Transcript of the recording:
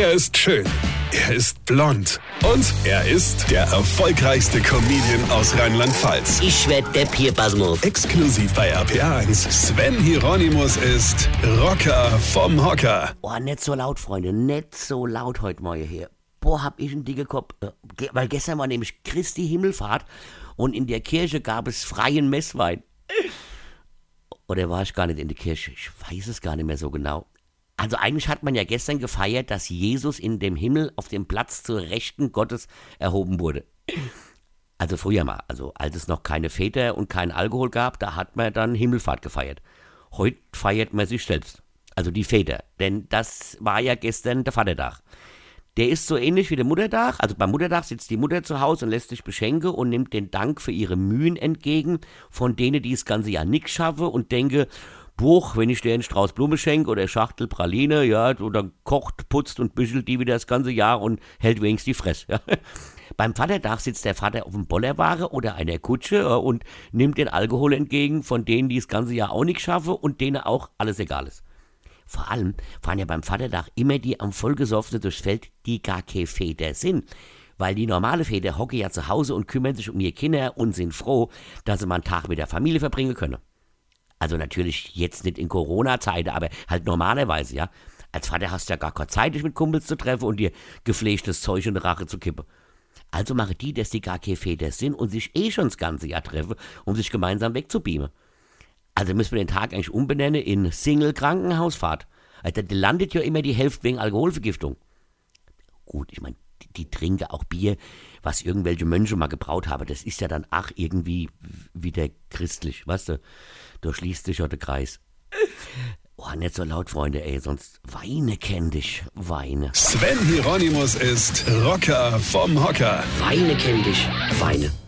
Er ist schön. Er ist blond. Und er ist der erfolgreichste Comedian aus Rheinland-Pfalz. Ich werd Depp hier, Basmo. Exklusiv bei RP1. Sven Hieronymus ist Rocker vom Hocker. Oh, nicht so laut, Freunde. Nicht so laut heute Morgen hier. Boah, hab ich einen dicken Kopf. Weil gestern war nämlich Christi Himmelfahrt und in der Kirche gab es freien Messwein. Oder war ich gar nicht in der Kirche? Ich weiß es gar nicht mehr so genau. Also eigentlich hat man ja gestern gefeiert, dass Jesus in dem Himmel auf dem Platz zur Rechten Gottes erhoben wurde. Also früher mal, also als es noch keine Väter und keinen Alkohol gab, da hat man dann Himmelfahrt gefeiert. Heute feiert man sich selbst, also die Väter, denn das war ja gestern der Vatertag. Der ist so ähnlich wie der Muttertag, also beim Muttertag sitzt die Mutter zu Hause und lässt sich beschenken und nimmt den Dank für ihre Mühen entgegen, von denen die das ganze Jahr nichts schaffe und denke, Buch, wenn ich dir einen Strauß Blume schenke oder Schachtel Praline, ja, oder kocht, putzt und büschelt die wieder das ganze Jahr und hält wenigstens die Fresse. Ja. Beim Vatertag sitzt der Vater auf dem Bollerwagen oder einer Kutsche und nimmt den Alkohol entgegen, von denen die das ganze Jahr auch nichts schaffe und denen auch alles egal ist. Vor allem fahren ja beim Vatertag immer die am vollgesoffenen durchs Feld, die gar keine Väter sind. Weil die normale Väter hocken ja zu Hause und kümmern sich um ihre Kinder und sind froh, dass sie mal einen Tag mit der Familie verbringen können. Also natürlich jetzt nicht in Corona-Zeiten, aber halt normalerweise, ja. Als Vater hast du ja gar keine Zeit, dich mit Kumpels zu treffen und dir gepflegtes Zeug in die Rache zu kippen. Also machen die, dass die gar keine Väter sind und sich eh schon das ganze Jahr treffen, um sich gemeinsam wegzubeamen. Also müssen wir den Tag eigentlich umbenennen in Single-Krankenhausfahrt. Also da landet ja immer die Hälfte wegen Alkoholvergiftung. Gut, ich meine, die trinken auch Bier, was irgendwelche Mönche mal gebraut haben. Das ist ja dann auch irgendwie wieder christlich, weißt du? Durchschließt dich ja der Kreis. Oh, nicht so laut, Freunde, ey, sonst weine kenn dich, weine. Sven Hieronymus ist Rocker vom Hocker. Weine kenn dich, weine.